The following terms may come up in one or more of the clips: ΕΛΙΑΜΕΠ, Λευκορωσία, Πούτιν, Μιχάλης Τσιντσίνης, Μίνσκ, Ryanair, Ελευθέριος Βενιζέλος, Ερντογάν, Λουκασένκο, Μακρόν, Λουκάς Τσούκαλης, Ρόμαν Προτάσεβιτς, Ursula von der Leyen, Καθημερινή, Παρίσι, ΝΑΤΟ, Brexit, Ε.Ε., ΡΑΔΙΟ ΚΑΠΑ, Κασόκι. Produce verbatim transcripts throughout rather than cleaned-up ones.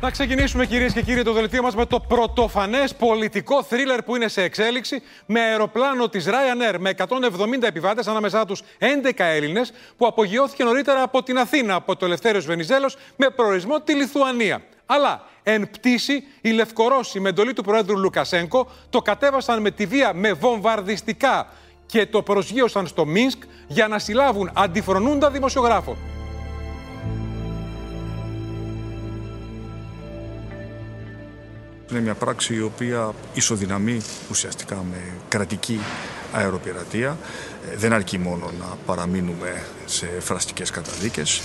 Να ξεκινήσουμε, κυρίες και κύριοι, το δελτίο μας με το πρωτοφανές πολιτικό θρίλερ που είναι σε εξέλιξη, με αεροπλάνο της Ryanair με εκατόν εβδομήντα επιβάτες, ανάμεσά τους έντεκα Έλληνες, που απογειώθηκε νωρίτερα από την Αθήνα, από το Ελευθέριος Βενιζέλος, με προορισμό τη Λιθουανία. Αλλά εν πτήση, οι Λευκορώσοι με εντολή του Προέδρου Λουκασένκο το κατέβασαν με τη βία, με βομβαρδιστικά, και το προσγείωσαν στο Μίνσκ για να συλλάβουν αντιφρονούντα δημοσιογράφων. Είναι μια πράξη η οποία ισοδυναμεί ουσιαστικά με κρατική αεροπειρατεία. Δεν αρκεί μόνο να παραμείνουμε σε φραστικές καταδίκες.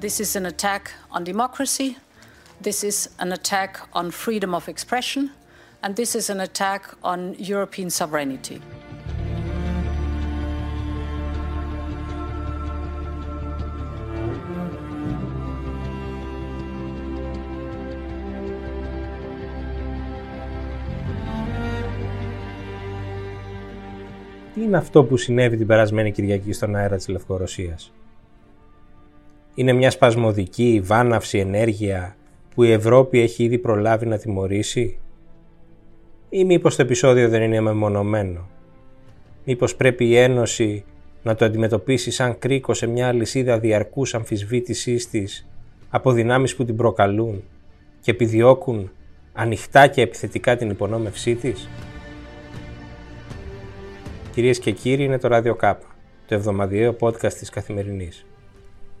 This is an attack on democracy, this is an attack on freedom of expression, and this is an attack on European sovereignty. Τι είναι αυτό που συνέβη την περασμένη Κυριακή στον αέρα της Λευκορωσίας? Είναι μια σπασμωδική βάναυση ενέργεια που η Ευρώπη έχει ήδη προλάβει να τιμωρήσει? Ή μήπως το επεισόδιο δεν είναι μεμονωμένο? Μήπως πρέπει η Ένωση να το αντιμετωπίσει σαν κρίκο σε μια αλυσίδα διαρκούς αμφισβήτησής της από δυνάμεις που την προκαλούν και επιδιώκουν ανοιχτά και επιθετικά την υπονόμευσή της? Κυρίες και κύριοι, είναι το ΡΑΔΙΟ ΚΑΠΑ, το εβδομαδιαίο podcast της Καθημερινής.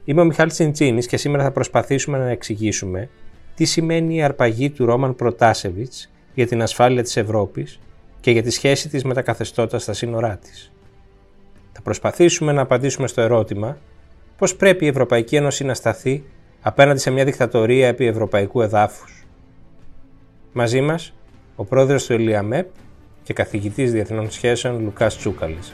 Είμαι ο Μιχάλης Τσιντσίνης και σήμερα θα προσπαθήσουμε να εξηγήσουμε τι σημαίνει η αρπαγή του Ρόμαν Προτάσεβιτς για την ασφάλεια της Ευρώπης και για τη σχέση της με τα καθεστώτα στα σύνορά της. Θα προσπαθήσουμε να απαντήσουμε στο ερώτημα πώς πρέπει η Ευρωπαϊκή Ένωση να σταθεί απέναντι σε μια δικτατορία επί ευρωπαϊκού εδάφους. Μαζί μας ο πρόεδρος του ΕΛΙΑΜΕΠ και καθηγητής διεθνών σχέσεων Λουκάς Τσούκαλης.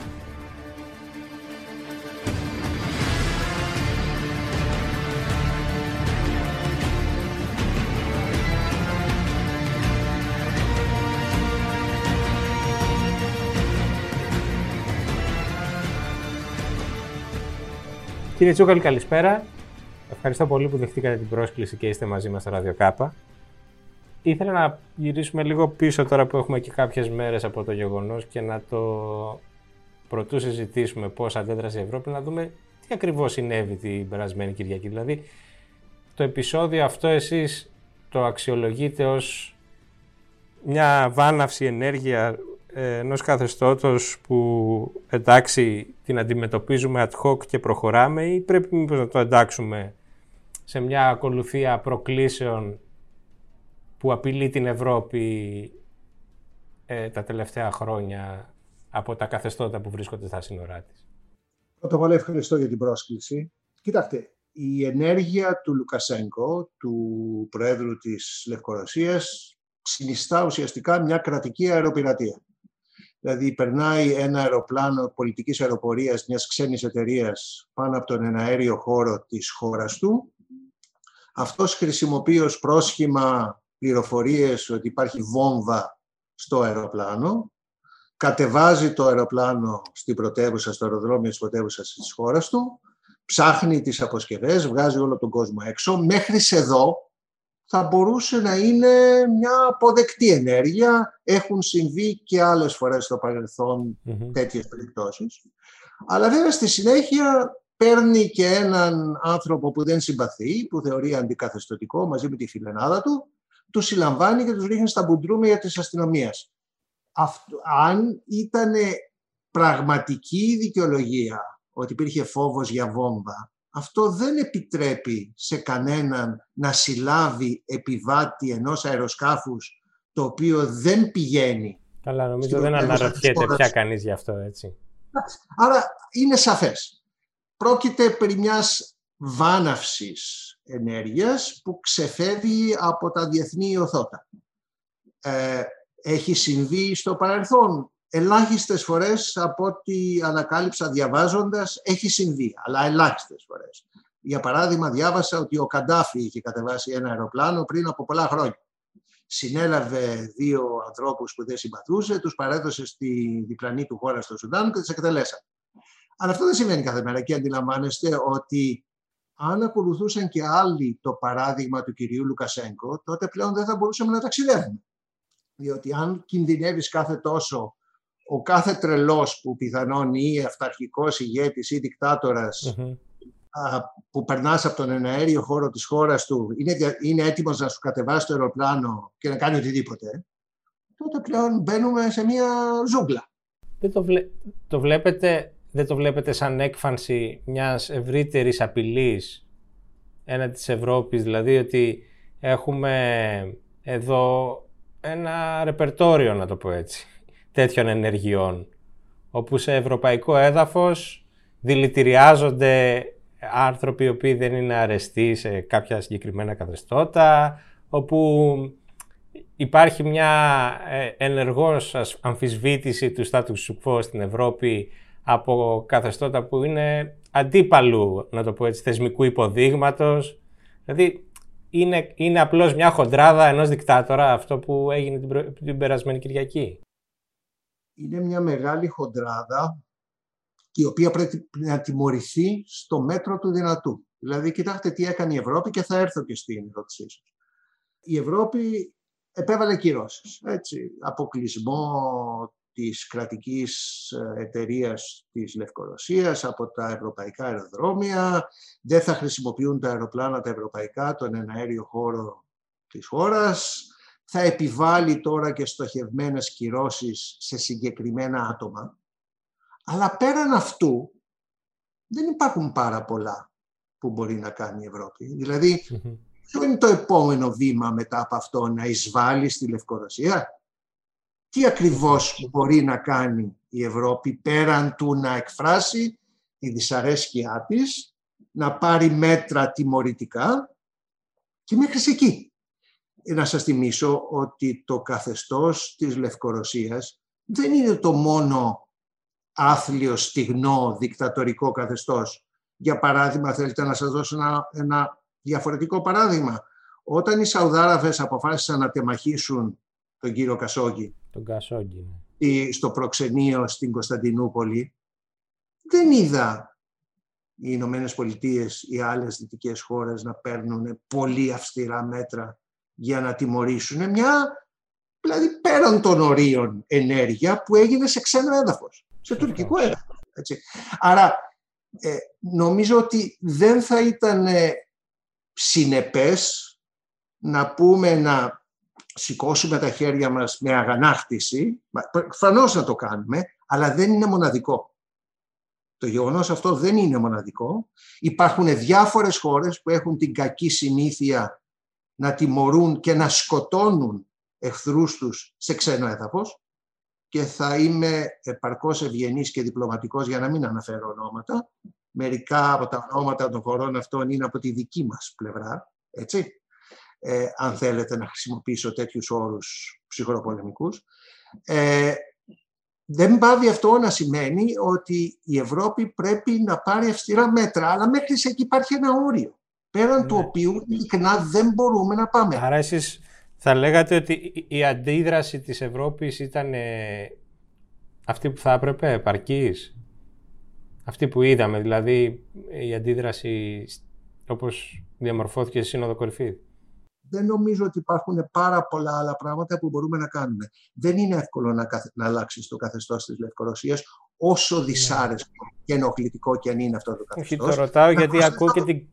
Κύριε Τσούκαλη, καλησπέρα. Ευχαριστώ πολύ που δεχτήκατε την πρόσκληση και είστε μαζί μας στο ΡΑΔΙΟ ΚΑΠΑ. Ήθελα να γυρίσουμε λίγο πίσω τώρα που έχουμε και κάποιες μέρες από το γεγονός και να το πρωτού συζητήσουμε πώς αντέδρασε η Ευρώπη, να δούμε τι ακριβώς συνέβη την περασμένη Κυριακή. Δηλαδή, το επεισόδιο αυτό εσείς το αξιολογείτε ως μια βάναυση ενέργεια ενός καθεστώτος που, εντάξει, την αντιμετωπίζουμε ad hoc και προχωράμε, ή πρέπει μήπως να το εντάξουμε σε μια ακολουθία προκλήσεων που απειλεί την Ευρώπη ε, τα τελευταία χρόνια από τα καθεστώτα που βρίσκονται στα σύνορά της? Πρώτα απ' όλα, ευχαριστώ για την πρόσκληση. Κοιτάξτε, η ενέργεια του Λουκασένκο, του Προέδρου της Λευκορωσίας, συνιστά ουσιαστικά μια κρατική αεροπειρατεία. Δηλαδή, περνάει ένα αεροπλάνο πολιτικής αεροπορίας μιας ξένης εταιρείας πάνω από τον εναέριο χώρο της χώρας του. Αυτός χρησιμοποιεί ως πρόσχημα πληροφορίες ότι υπάρχει βόμβα στο αεροπλάνο, κατεβάζει το αεροπλάνο στην πρωτεύουσα, στο αεροδρόμιο της πρωτεύουσας της χώρας του, ψάχνει τις αποσκευές, βγάζει όλο τον κόσμο έξω. Μέχρι εδώ θα μπορούσε να είναι μια αποδεκτή ενέργεια. Έχουν συμβεί και άλλες φορές στο παρελθόν mm-hmm. τέτοιες περιπτώσεις. Αλλά βέβαια στη συνέχεια παίρνει και έναν άνθρωπο που δεν συμπαθεί, που θεωρεί αντικαθεστωτικό, μαζί με τη φιλενάδα του, του συλλαμβάνει και τους ρίχνει στα μπουντρούμια της αστυνομίας. Αυτό, αν ήταν πραγματική δικαιολογία ότι υπήρχε φόβος για βόμβα, αυτό δεν επιτρέπει σε κανέναν να συλλάβει επιβάτη ενός αεροσκάφους το οποίο δεν πηγαίνει. Καλά, νομίζω δεν αναρωτιέται πια κανείς γι' αυτό, έτσι. Άρα είναι σαφές. Πρόκειται περί μιας βάναυσης ενέργειας που ξεφεύγει από τα διεθνή οθότα. Ε, έχει συμβεί στο παρελθόν. Ελάχιστες φορές, από ό,τι ανακάλυψα διαβάζοντας, έχει συμβεί, αλλά ελάχιστες φορές. Για παράδειγμα, διάβασα ότι ο Καντάφη είχε κατεβάσει ένα αεροπλάνο πριν από πολλά χρόνια. συνέλαβε δύο ανθρώπους που δεν συμπαθούσε, τους παρέδωσε στη διπλανή του χώρα στο Σουδάν και τους εκτελέσαν. Αλλά αυτό δεν συμβαίνει κάθε μέρα και αντιλαμβάνεστε ότι αν ακολουθούσαν και άλλοι το παράδειγμα του κυρίου Λουκασένκο, τότε πλέον δεν θα μπορούσαμε να ταξιδεύουμε. Διότι αν κινδυνεύεις κάθε τόσο ο κάθε τρελός που πιθανόν ή αυταρχικός ηγέτης ή δικτάτορας mm-hmm. α, που περνάς από τον εναέριο χώρο της χώρας του είναι, είναι έτοιμος να σου κατεβάσει το αεροπλάνο και να κάνει οτιδήποτε, τότε πλέον μπαίνουμε σε μια ζούγκλα. Δεν το, βλέ... το βλέπετε... Δεν το βλέπετε σαν έκφανση μιας ευρύτερης απειλής έναντι της Ευρώπης, δηλαδή ότι έχουμε εδώ ένα ρεπερτόριο, να το πω έτσι, τέτοιων ενεργειών, όπου σε ευρωπαϊκό έδαφος δηλητηριάζονται άνθρωποι οι οποίοι δεν είναι αρεστοί σε κάποια συγκεκριμένα καθεστώτα, όπου υπάρχει μια ενεργός αμφισβήτηση του status quo στην Ευρώπη από καθεστώτα που είναι αντίπαλου, να το πω έτσι, θεσμικού υποδείγματος. Δηλαδή, είναι, είναι απλώς μια χοντράδα ενός δικτάτορα αυτό που έγινε την, προ... την περασμένη Κυριακή. Είναι μια μεγάλη χοντράδα, η οποία πρέπει να τιμωρηθεί στο μέτρο του δυνατού. Δηλαδή, κοιτάξτε τι έκανε η Ευρώπη και θα έρθω και στην ερώτησή σας. Η Ευρώπη επέβαλε κυρώσεις, έτσι, αποκλεισμό της κρατικής εταιρείας της Λευκορωσίας από τα ευρωπαϊκά αεροδρόμια. Δεν θα χρησιμοποιούν τα αεροπλάνα τα ευρωπαϊκά, τον εναέριο χώρο της χώρας. Θα επιβάλλει τώρα και στοχευμένες κυρώσεις σε συγκεκριμένα άτομα. Αλλά πέραν αυτού δεν υπάρχουν πάρα πολλά που μπορεί να κάνει η Ευρώπη. Δηλαδή, ποιο είναι το επόμενο βήμα μετά από αυτό, να εισβάλλει στη Λευκορωσία? Τι ακριβώς μπορεί να κάνει η Ευρώπη πέραν του να εκφράσει τη δυσαρέσκειά της, να πάρει μέτρα τιμωρητικά και μέχρι εκεί. Να σας θυμίσω ότι το καθεστώς της Λευκορωσίας δεν είναι το μόνο άθλιο, στιγνό, δικτατορικό καθεστώς. Για παράδειγμα, θέλετε να σας δώσω ένα, ένα διαφορετικό παράδειγμα. Όταν οι Σαουδάραβες αποφάσισαν να τεμαχίσουν τον κύριο Κασόκι, τον Κασόκι. στο προξενείο στην Κωνσταντινούπολη, δεν είδα οι Ηνωμένες Πολιτείες ή άλλες δυτικές χώρες να παίρνουν πολύ αυστηρά μέτρα για να τιμωρήσουν μια, δηλαδή πέραν των ορίων, ενέργεια που έγινε σε ξένο έδαφος, σε τουρκικό έδαφος. Έτσι. Άρα ε, νομίζω ότι δεν θα ήταν ε, συνεπές να πούμε να σηκώσουμε τα χέρια μας με αγανάκτηση, προφανώς να το κάνουμε, αλλά δεν είναι μοναδικό. Το γεγονός αυτό δεν είναι μοναδικό. Υπάρχουν διάφορες χώρες που έχουν την κακή συνήθεια να τιμωρούν και να σκοτώνουν εχθρούς τους σε ξένο έδαφος, και θα είμαι επαρκώς ευγενής και διπλωματικός για να μην αναφέρω ονόματα. Μερικά από τα ονόματα των χωρών αυτών είναι από τη δική μας πλευρά, έτσι. Ε, αν θέλετε να χρησιμοποιήσω τέτοιους όρους ψυχροπολεμικούς. Ε, δεν πάβει αυτό να σημαίνει ότι η Ευρώπη πρέπει να πάρει αυστηρά μέτρα, αλλά μέχρι εκεί υπάρχει ένα όριο, πέραν ναι. του οποίου ειλικρινά δεν μπορούμε να πάμε. Άρα εσείς θα λέγατε ότι η αντίδραση της Ευρώπης ήταν ε, αυτή που θα έπρεπε, επαρκής, αυτή που είδαμε, δηλαδή η αντίδραση όπως διαμορφώθηκε στη Σύνοδο Κορυφή? Δεν νομίζω ότι υπάρχουν πάρα πολλά άλλα πράγματα που μπορούμε να κάνουμε. Δεν είναι εύκολο να, καθ... να αλλάξει το καθεστώς της Λευκορωσίας, όσο δυσάρεστο ναι. και ενοχλητικό και αν είναι αυτό το καθεστώς. Όχι, το ρωτάω να γιατί ακούω και, την...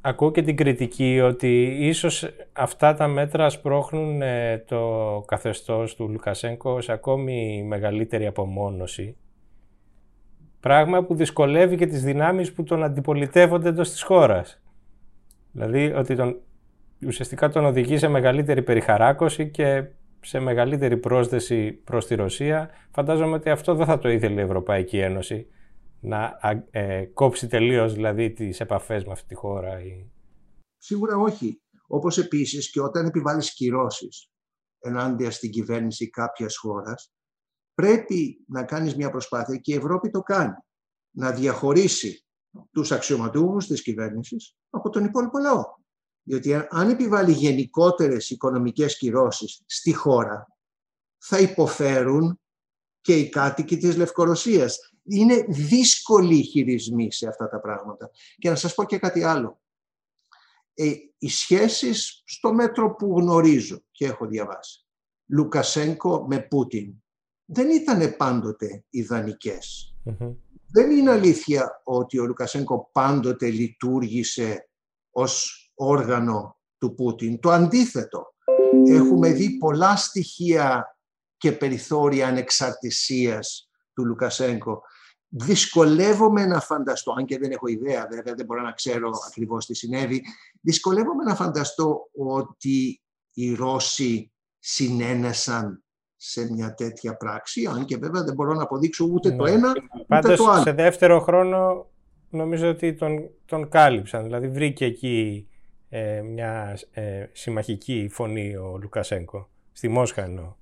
ακούω και την κριτική ότι ίσως αυτά τα μέτρα σπρώχνουν το καθεστώς του Λουκασένκο σε ακόμη μεγαλύτερη απομόνωση. Πράγμα που δυσκολεύει και τις δυνάμεις που τον αντιπολιτεύονται εντός της χώρας. Δηλαδή ότι τον... ουσιαστικά τον οδηγεί σε μεγαλύτερη περιχαράκωση και σε μεγαλύτερη πρόσδεση προς τη Ρωσία. Φαντάζομαι ότι αυτό δεν θα το ήθελε η Ευρωπαϊκή Ένωση, να ε, κόψει τελείως δηλαδή τις επαφές με αυτή τη χώρα. Σίγουρα όχι. Όπως επίσης και όταν επιβάλλεις κυρώσεις ενάντια στην κυβέρνηση κάποιας χώρας, πρέπει να κάνεις μια προσπάθεια, και η Ευρώπη το κάνει, να διαχωρίσει τους αξιωματούχους της κυβέρνησης από τον υπόλοιπο λαό. διότι αν επιβάλλει γενικότερες οικονομικές κυρώσεις στη χώρα, θα υποφέρουν και οι κάτοικοι της Λευκορωσίας. Είναι δύσκολη η χειρισμή σε αυτά τα πράγματα. Και να σας πω και κάτι άλλο. Ε, οι σχέσεις, στο μέτρο που γνωρίζω και έχω διαβάσει, Λουκασένκο με Πούτιν, δεν ήταν πάντοτε ιδανικές. Mm-hmm. Δεν είναι αλήθεια ότι ο Λουκασένκο πάντοτε λειτουργήσε ως όργανο του Πούτιν. Το αντίθετο. Έχουμε δει πολλά στοιχεία και περιθώρια ανεξαρτησίας του Λουκασένκο. Δυσκολεύομαι να φανταστώ, αν και δεν έχω ιδέα βέβαια, δεν μπορώ να ξέρω ακριβώς τι συνέβη, δυσκολεύομαι να φανταστώ ότι οι Ρώσοι συνένεσαν σε μια τέτοια πράξη, αν και βέβαια δεν μπορώ να αποδείξω ούτε ναι. το ένα Πάντως, ούτε το άλλο. Σε δεύτερο χρόνο νομίζω ότι τον, τον κάλυψαν, δηλαδή βρήκε εκεί ε, μια ε, συμμαχική φωνή ο Λουκασένκο, στη Μόσχα εννοώ.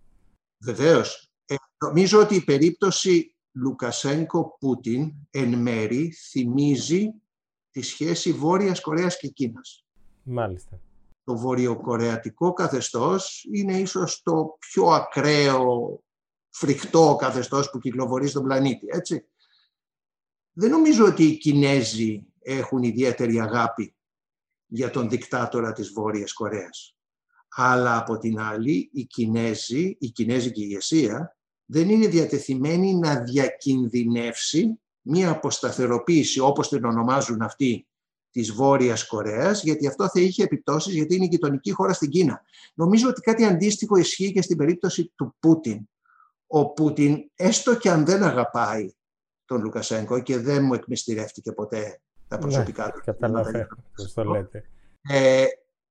Βεβαίως. Ε, νομίζω ότι η περίπτωση Λουκασένκο-Πούτιν εν μέρη θυμίζει τη σχέση Βόρειας Κορέας και Κίνας. Μάλιστα. Το βορειοκορεατικό καθεστώς είναι ίσως το πιο ακραίο, φρικτό καθεστώς που κυκλοφορεί στον πλανήτη, έτσι. Δεν νομίζω ότι οι Κινέζοι έχουν ιδιαίτερη αγάπη για τον δικτάτορα της Βόρειας Κορέας. Αλλά από την άλλη, οι Κινέζοι, η κινέζικη ηγεσία δεν είναι διατεθειμένη να διακινδυνεύσει μία αποσταθεροποίηση, όπως την ονομάζουν αυτοί, της Βόρειας Κορέας, γιατί αυτό θα είχε επιπτώσεις, γιατί είναι η γειτονική χώρα στην Κίνα. Νομίζω ότι κάτι αντίστοιχο ισχύει και στην περίπτωση του Πούτιν. Ο Πούτιν, έστω και αν δεν αγαπάει τον Λουκασένκο, και δεν μου εκμυστηρεύτηκε ποτέ τα προσωπικά ναι, του. Καταλαβαίνω, το λέτε. Ε,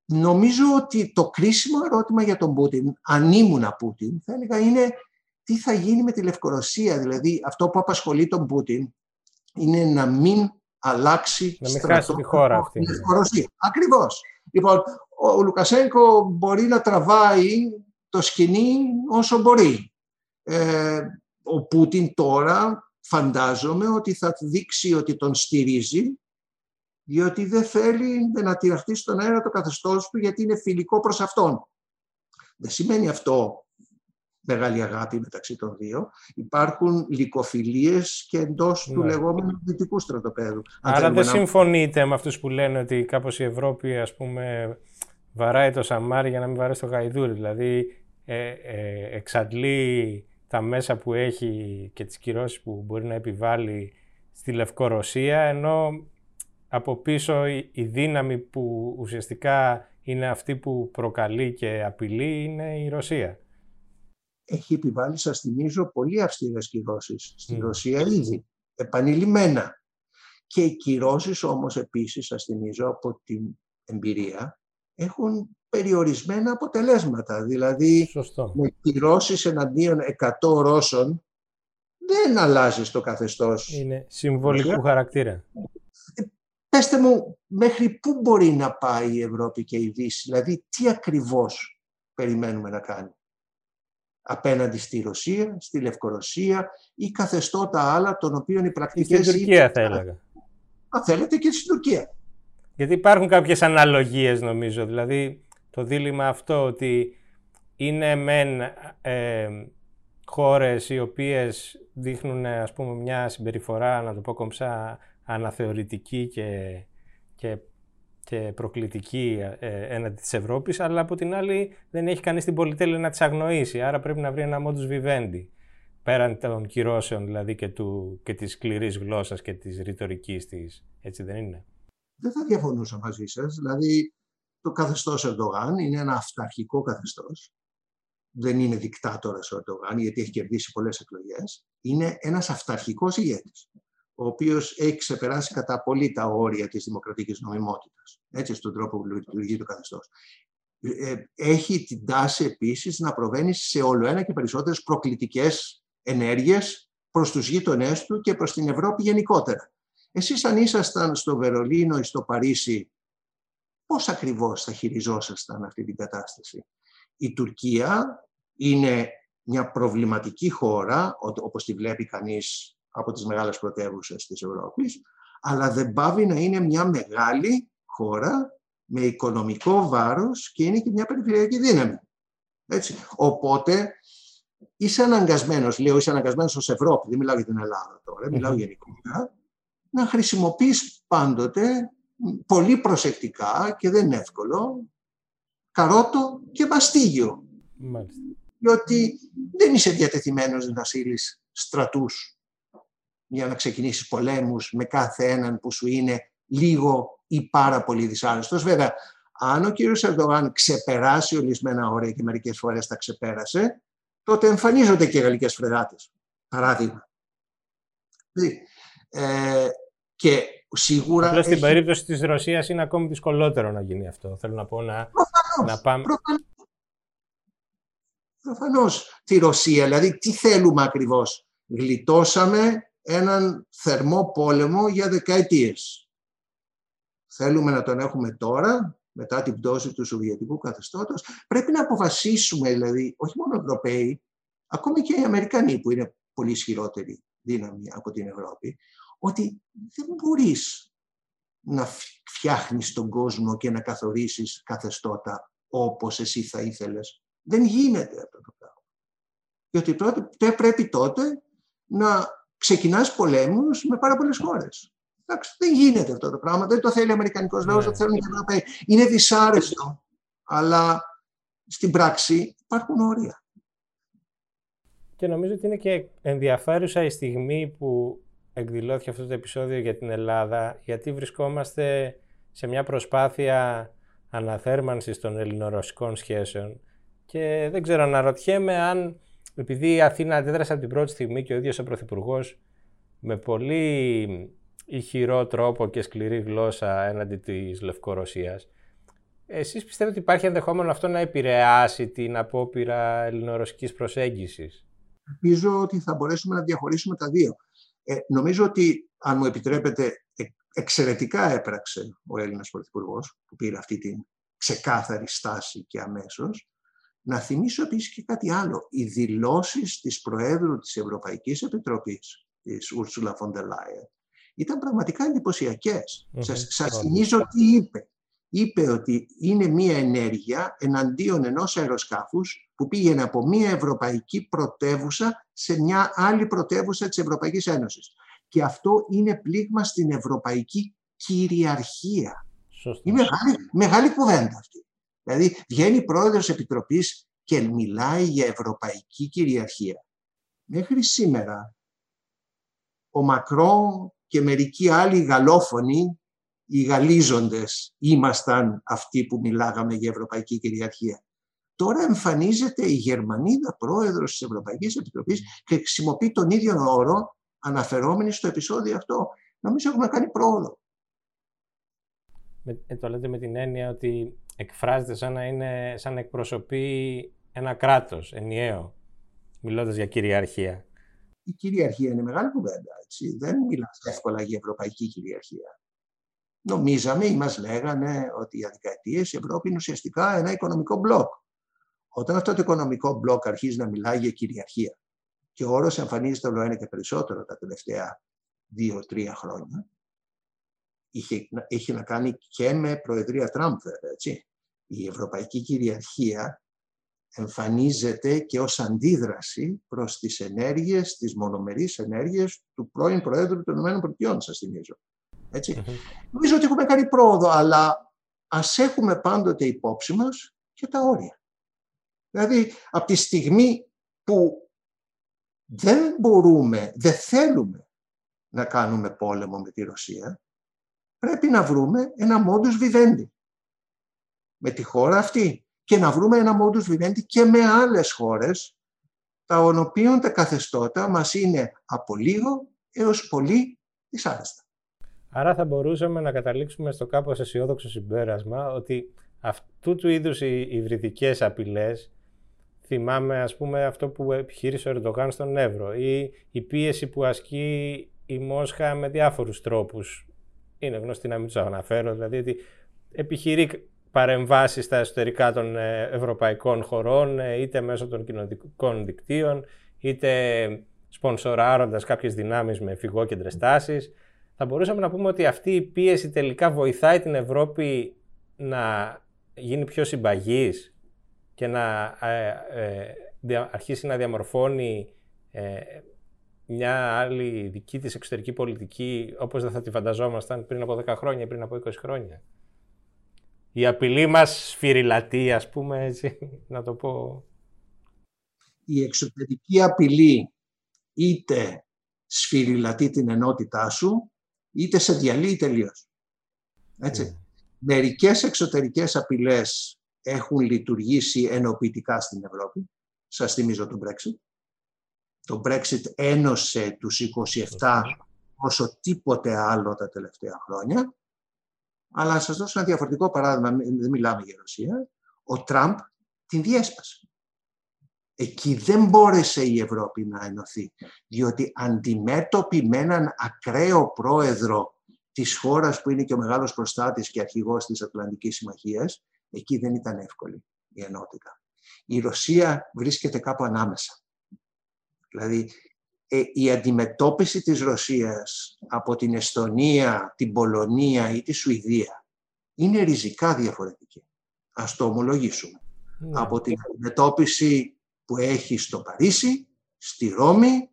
νομίζω ότι το κρίσιμο ερώτημα για τον Πούτιν, αν ήμουνα Πούτιν, θα έλεγα είναι τι θα γίνει με τη Λευκορωσία. Δηλαδή, αυτό που απασχολεί τον Πούτιν είναι να μην αλλάξει να μην χάσει τη χώρα αυτή. Λευκορωσία. Ακριβώς. Λοιπόν, ο Λουκασένκο μπορεί να τραβάει το σκηνή όσο μπορεί. Ε, ο Πούτιν τώρα φαντάζομαι ότι θα δείξει ότι τον στηρίζει, διότι δεν θέλει να τυραχτεί στον αέρα το καθεστώς του, γιατί είναι φιλικό προς αυτόν. Δεν σημαίνει αυτό μεγάλη αγάπη μεταξύ των δύο. Υπάρχουν λυκοφιλίες και εντός ναι. του λεγόμενου δυτικού στρατοπέδου. Άρα δεν να... συμφωνείτε με αυτούς που λένε ότι κάπως η Ευρώπη, ας πούμε, βαράει το σαμάρι για να μην βαρέσει το γαϊδούρι. Δηλαδή ε, ε, εξαντλεί τα μέσα που έχει και τις κυρώσεις που μπορεί να επιβάλλει στη Λευκορωσία, ενώ από πίσω η δύναμη που ουσιαστικά είναι αυτή που προκαλεί και απειλεί είναι η Ρωσία. Έχει επιβάλει, σας θυμίζω, πολύ αυστηρές κυρώσεις στη mm. Ρωσία ήδη, επανειλημμένα. Και οι κυρώσεις όμως επίσης, σας θυμίζω, από την εμπειρία, έχουν περιορισμένα αποτελέσματα. Δηλαδή, Σωστό. με κυρώσεις εναντίον εκατό Ρώσων δεν αλλάζει το καθεστώς. Είναι συμβολικού χαρακτήρα. Πέστε μου, μέχρι πού μπορεί να πάει η Ευρώπη και η Δύση, δηλαδή τι ακριβώς περιμένουμε να κάνει απέναντι στη Ρωσία, στη Λευκορωσία ή καθεστώτα άλλα των οποίων οι πρακτικές... Στην Τουρκία είναι... θα έλεγα. Αν θέλετε και στην Τουρκία. Γιατί υπάρχουν κάποιες αναλογίες νομίζω, δηλαδή το δίλημμα αυτό ότι είναι μεν ε, χώρες οι οποίες δείχνουν, ας πούμε, μια συμπεριφορά, να το πω κομψά, αναθεωρητική και, και, και προκλητική ε, έναντι της Ευρώπης, αλλά από την άλλη δεν έχει κανείς την πολυτέλεια να τις αγνοήσει, άρα πρέπει να βρει ένα modus vivendi πέραν των κυρώσεων δηλαδή και, του, και της σκληρής γλώσσας και της ρητορικής της, έτσι δεν είναι? Δεν θα διαφωνούσα μαζί σας, δηλαδή το καθεστώς Ερντογάν είναι ένα αυταρχικό καθεστώς, δεν είναι δικτάτορας ο Ερντογάν γιατί έχει κερδίσει πολλές εκλογές, είναι ένας αυταρχικός ηγέτης, ο οποίος έχει ξεπεράσει κατά πολύ τα όρια της δημοκρατικής νομιμότητας, έτσι στον τρόπο που λειτουργεί το καθεστώς. Έχει την τάση επίσης να προβαίνει σε όλο ένα και περισσότερες προκλητικές ενέργειες προς τους γείτονές του και προς την Ευρώπη γενικότερα. Εσείς αν ήσασταν στο Βερολίνο ή στο Παρίσι, πώς ακριβώς θα χειριζόσασταν αυτή την κατάσταση? Η Τουρκία είναι μια προβληματική χώρα, όπως τη βλέπει κανείς από τις μεγάλες πρωτεύουσες της Ευρώπης, αλλά δεν πάβει να είναι μια μεγάλη χώρα με οικονομικό βάρος και είναι και μια περιφερειακή δύναμη. Έτσι. Οπότε είσαι αναγκασμένος, λέω είσαι αναγκασμένος ως Ευρώπη, δεν μιλάω για την Ελλάδα τώρα, μιλάω γενικότερα, να χρησιμοποιείς πάντοτε πολύ προσεκτικά, και δεν είναι εύκολο, καρότο και μαστίγιο. Μάλιστα. Διότι δεν είσαι διατεθειμένος να στείλεις στρατούς για να ξεκινήσεις πολέμους με κάθε έναν που σου είναι λίγο ή πάρα πολύ δυσάρεστος. Βέβαια, αν ο κύριος Ερντογάν ξεπεράσει ορισμένα όρια και μερικές φορές τα ξεπέρασε, τότε εμφανίζονται και γαλλικές φρεγάτες, παράδειγμα. Ε, και σίγουρα... Έχει... Στην περίπτωση της Ρωσίας είναι ακόμη δυσκολότερο να γίνει αυτό. Θέλω να πω να, προφανώς, να πάμε... Προφανώς. Προφανώς τη Ρωσία, δηλαδή τι θέλουμε ακριβώς. Γλιτώσαμε έναν θερμό πόλεμο για δεκαετίες. Θέλουμε να τον έχουμε τώρα, μετά την πτώση του Σοβιετικού καθεστώτος. Πρέπει να αποφασίσουμε, δηλαδή, όχι μόνο οι Ευρωπαίοι, ακόμη και οι Αμερικανοί που είναι πολύ ισχυρότερη δύναμη από την Ευρώπη, ότι δεν μπορείς να φτιάχνεις τον κόσμο και να καθορίσεις καθεστώτα όπως εσύ θα ήθελες. Δεν γίνεται αυτό το πράγμα. Διότι τότε, πρέπει τότε να ξεκινάς πολέμους με πάρα πολλές χώρες. Εντάξει, δεν γίνεται αυτό το πράγμα. Δεν το θέλει ο Αμερικανικός λαός, δεν το θέλουν οι Ευρωπαίοι. Είναι δυσάρεστο, αλλά στην πράξη υπάρχουν όρια. Και νομίζω ότι είναι και ενδιαφέρουσα η στιγμή που εκδηλώθηκε αυτό το επεισόδιο για την Ελλάδα, γιατί βρισκόμαστε σε μια προσπάθεια αναθέρμανσης των ελληνορωσικών σχέσεων. Και δεν ξέρω, αναρωτιέμαι αν, επειδή η Αθήνα αντέδρασε από την πρώτη στιγμή και ο ίδιος ο Πρωθυπουργός με πολύ ηχηρό τρόπο και σκληρή γλώσσα έναντι της Λευκορωσίας, εσείς πιστεύετε ότι υπάρχει ενδεχόμενο αυτό να επηρεάσει την απόπειρα ελληνορωσικής προσέγγισης? Ελπίζω ότι θα μπορέσουμε να διαχωρίσουμε τα δύο. Ε, νομίζω ότι, αν μου επιτρέπετε, εξαιρετικά έπραξε ο Έλληνας Πρωθυπουργός που πήρε αυτή την ξεκάθαρη στάση και αμέσως. Να θυμίσω επίσης και κάτι άλλο. Οι δηλώσεις της Προέδρου της Ευρωπαϊκής Επιτροπής, της Ursula von der Leyen, ήταν πραγματικά εντυπωσιακές. Mm-hmm. Σας, σας θυμίζω τι είπε. Είπε ότι είναι μία ενέργεια εναντίον ενός αεροσκάφους που πήγαινε από μία ευρωπαϊκή πρωτεύουσα σε μια άλλη πρωτεύουσα της Ευρωπαϊκής Ένωσης. Και αυτό είναι πλήγμα στην ευρωπαϊκή κυριαρχία. Σωστή. Είναι μεγάλη, μεγάλη κουβέντα αυτή. Δηλαδή βγαίνει πρόεδρος Επιτροπής και μιλάει για ευρωπαϊκή κυριαρχία. Μέχρι σήμερα ο Μακρόν και μερικοί άλλοι γαλλόφωνοι, οι γαλλίζοντες, ήμασταν αυτοί που μιλάγαμε για ευρωπαϊκή κυριαρχία. Τώρα εμφανίζεται η Γερμανίδα πρόεδρος της Ευρωπαϊκής Επιτροπής και χρησιμοποιεί τον ίδιο όρο αναφερόμενη στο επεισόδιο αυτό. Νομίζω έχουμε κάνει πρόοδο. Ε, το λέτε με την έννοια ότι εκφράζεται σαν να, είναι, σαν να εκπροσωπεί ένα κράτος ενιαίο, μιλώντας για κυριαρχία. Η κυριαρχία είναι μεγάλη κουβέντα, έτσι. Δεν μιλάς εύκολα για ευρωπαϊκή κυριαρχία. Νομίζαμε ή μας λέγανε ότι για δεκαετίες η Ευρώπη είναι ουσιαστικά ένα οικονομικό μπλοκ. Όταν αυτό το οικονομικό μπλοκ αρχίζει να μιλάει για κυριαρχία και ο όρος εμφανίζεται όλο ένα και περισσότερο τα τελευταία δύο-τρία χρόνια, είχε, είχε να κάνει και με προεδρία Τραμπ, έτσι. Η ευρωπαϊκή κυριαρχία εμφανίζεται και ως αντίδραση προς τις ενέργειες, τις μονομερείς ενέργειες του πρώην Προέδρου των ΗΠΑ, σας θυμίζω. Έτσι. Νομίζω ότι έχουμε κάνει πρόοδο, αλλά ας έχουμε πάντοτε υπόψη μας και τα όρια. Δηλαδή, από τη στιγμή που δεν μπορούμε, δεν θέλουμε να κάνουμε πόλεμο με τη Ρωσία, πρέπει να βρούμε ένα modus vivendi με τη χώρα αυτή. Και να βρούμε ένα modus vivendi και με άλλες χώρες, τα οποία τα καθεστώτα μας είναι από λίγο έως πολύ δυσάρεστα. Άρα θα μπορούσαμε να καταλήξουμε στο κάπως αισιόδοξο συμπέρασμα ότι αυτού του είδους οι υβριδικές απειλές, θυμάμαι ας πούμε αυτό που επιχείρησε ο Ερντογάν στον Εύρο, ή η πίεση που ασκεί η Μόσχα με διάφορους τρόπους, είναι γνωστή να μην τους αναφέρω, δηλαδή ότι επιχειρεί παρεμβάσεις στα εσωτερικά των ευρωπαϊκών χωρών, είτε μέσω των κοινωνικών δικτύων, είτε σπονσοράροντας κάποιες δυνάμεις με φυγόκεντρες τάσεις. Θα μπορούσαμε να πούμε ότι αυτή η πίεση τελικά βοηθάει την Ευρώπη να γίνει πιο συμπαγής και να ε, ε, δια, αρχίσει να διαμορφώνει ε, μια άλλη δική της εξωτερική πολιτική, όπως δεν θα τη φανταζόμασταν πριν από δέκα χρόνια, πριν από είκοσι χρόνια. Η απειλή μας σφυριλατεί, ας πούμε, έτσι, να το πω. Η εξωτερική απειλή είτε σφυριλατεί την ενότητά σου, είτε σε διαλύει τελείως. Έτσι. Mm. Μερικές εξωτερικές απειλές έχουν λειτουργήσει ενοποιητικά στην Ευρώπη. Σας θυμίζω τον Brexit. Το Brexit ένωσε τους είκοσι επτά όσο τίποτε άλλο τα τελευταία χρόνια. Αλλά να σας δώσω ένα διαφορετικό παράδειγμα, δεν μιλάμε για Ρωσία. Ο Τραμπ την διέσπασε. Εκεί δεν μπόρεσε η Ευρώπη να ενωθεί, διότι αντιμέτωπη με έναν ακραίο πρόεδρο της χώρας που είναι και ο μεγάλος προστάτης και αρχηγός της Ατλαντικής Συμμαχίας, εκεί δεν ήταν εύκολη η ενότητα. Η Ρωσία βρίσκεται κάπου ανάμεσα. Δηλαδή, ε, η αντιμετώπιση της Ρωσίας από την Εστονία, την Πολωνία ή τη Σουηδία είναι ριζικά διαφορετική. Ας το ομολογήσουμε. Mm. Από την αντιμετώπιση που έχει στο Παρίσι, στη Ρώμη,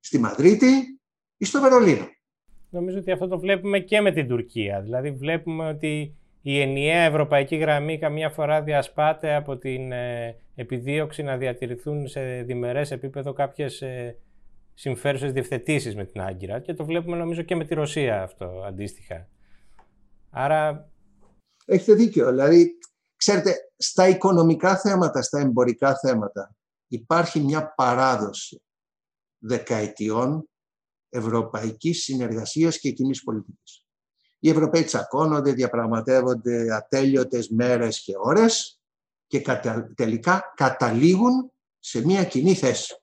στη Μαδρίτη ή στο Βερολίνο. Νομίζω ότι αυτό το βλέπουμε και με την Τουρκία. Δηλαδή βλέπουμε ότι η ενιαία ευρωπαϊκή γραμμή καμιά φορά διασπάται από την ε, επιδίωξη να διατηρηθούν σε διμερές επίπεδο κάποιες ε, συμφέρουσες διευθετήσεις με την Άγκυρα, και το βλέπουμε νομίζω και με τη Ρωσία αυτό αντίστοιχα. Άρα... Έχετε δίκιο. Δηλαδή, ξέρετε, στα οικονομικά θέματα, στα εμπορικά θέματα, υπάρχει μια παράδοση δεκαετιών ευρωπαϊκής συνεργασίας και κοινής πολιτικής. Οι Ευρωπαίοι τσακώνονται, διαπραγματεύονται ατέλειωτες μέρες και ώρες και κατα... τελικά καταλήγουν σε μια κοινή θέση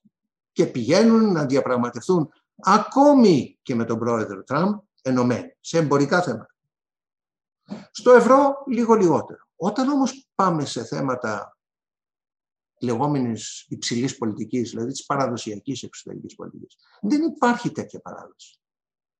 και πηγαίνουν να διαπραγματευτούν ακόμη και με τον πρόεδρο Τραμπ ενωμένοι σε εμπορικά θέματα. Στο ευρώ λίγο λιγότερο. Όταν όμως πάμε σε θέματα λεγόμενης υψηλής πολιτικής, δηλαδή της παραδοσιακής εξωτερικής πολιτικής, δεν υπάρχει τέτοια παράδοση.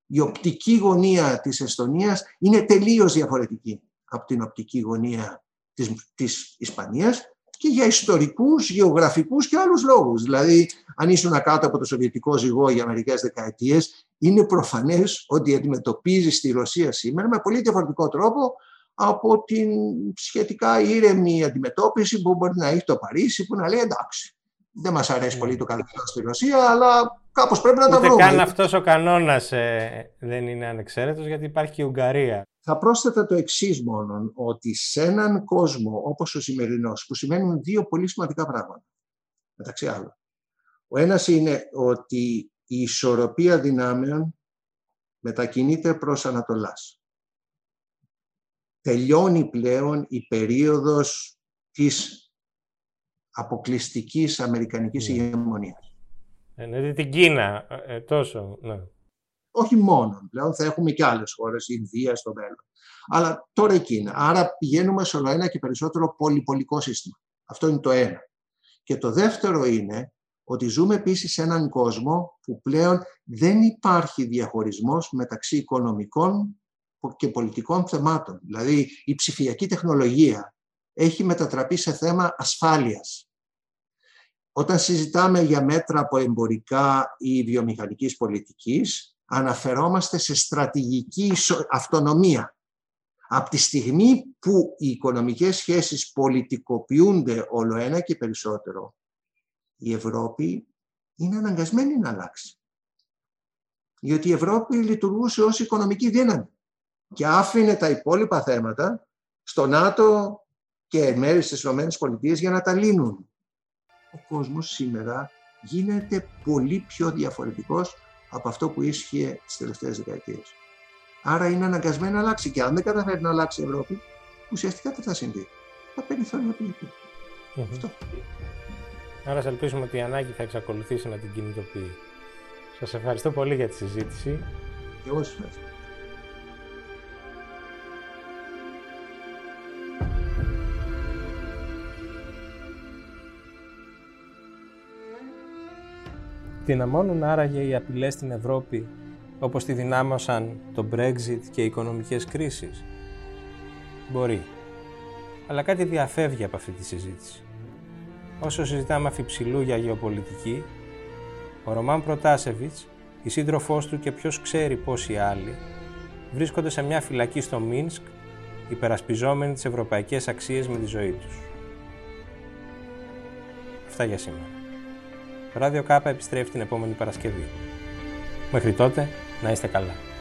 Η οπτική γωνία της Εστονίας είναι τελείως διαφορετική από την οπτική γωνία της, της Ισπανίας και για ιστορικούς, γεωγραφικούς και άλλους λόγους. Δηλαδή, αν ήσουν κάτω από το σοβιετικό ζυγό για μερικές δεκαετίες, είναι προφανές ότι αντιμετωπίζεις τη Ρωσία σήμερα με πολύ διαφορετικό τρόπο από την σχετικά ήρεμη αντιμετώπιση που μπορεί να έχει το Παρίσι, που να λέει εντάξει, δεν μας αρέσει πολύ το καθεστώς στη Ρωσία, αλλά κάπως πρέπει να ούτε τα βρούμε. Ούτε καν αυτός ο κανόνας ε, δεν είναι ανεξαίρετος, γιατί υπάρχει και η Ουγγαρία. Θα πρόσθετα το εξής μόνο, ότι σε έναν κόσμο όπως ο σημερινός, που σημαίνουν δύο πολύ σημαντικά πράγματα, μεταξύ άλλων. Ο ένας είναι ότι η ισορροπία δυνάμεων μετακινείται προς Ανατολάς. Τελειώνει πλέον η περίοδος της αποκλειστικής αμερικανικής ηγεμονίας. Εννοείται την Κίνα, ε, τόσο, ναι. Όχι μόνο, πλέον θα έχουμε και άλλες χώρες, η Ινδία στο μέλλον. Αλλά τώρα η Κίνα. Άρα πηγαίνουμε σε όλο ένα και περισσότερο πολυπολικό σύστημα. Αυτό είναι το ένα. Και το δεύτερο είναι ότι ζούμε επίσης σε έναν κόσμο που πλέον δεν υπάρχει διαχωρισμός μεταξύ οικονομικών και πολιτικών θεμάτων. Δηλαδή η ψηφιακή τεχνολογία έχει μετατραπεί σε θέμα ασφάλειας. Όταν συζητάμε για μέτρα από εμπορικά ή βιομηχανικής πολιτικής, αναφερόμαστε σε στρατηγική αυτονομία. Από τη στιγμή που οι οικονομικές σχέσεις πολιτικοποιούνται όλο ένα και περισσότερο, η Ευρώπη είναι αναγκασμένη να αλλάξει. Διότι η Ευρώπη λειτουργούσε ως οικονομική δύναμη και άφηνε τα υπόλοιπα θέματα στο ΝΑΤΟ και μέρη στις Ηνωμένες Πολιτείες για να τα λύνουν. Ο κόσμος σήμερα γίνεται πολύ πιο διαφορετικός από αυτό που ίσχυε τις τελευταίες δεκαετίες. Άρα είναι αναγκασμένο να αλλάξει, και αν δεν καταφέρει να αλλάξει η Ευρώπη, ουσιαστικά τι θα συμβεί? Θα περιθωριοποιηθεί. Mm-hmm. Αυτό. Άρα σας ελπίζουμε ότι η ανάγκη θα εξακολουθήσει να την κινητοποιεί. Σας ευχαριστώ πολύ για τη συζήτηση. Και εγώ σας ευχαριστώ. Δυναμώνουν άραγε οι απειλές στην Ευρώπη, όπως τη δυνάμωσαν το Brexit και οι οικονομικές κρίσεις? Μπορεί. αλλά κάτι διαφεύγει από αυτή τη συζήτηση. Όσο συζητάμε αφιψηλού για γεωπολιτική, ο Ρόμαν Προτάσεβιτς, η σύντροφός του και ποιος ξέρει πόσοι άλλοι, βρίσκονται σε μια φυλακή στο Μίνσκ, υπερασπιζόμενοι τις ευρωπαϊκές αξίες με τη ζωή τους. Αυτά για σήμερα. Το ΡΑΔΙΟ ΚΑΠΑ επιστρέφει την επόμενη Παρασκευή. Μέχρι τότε, να είστε καλά.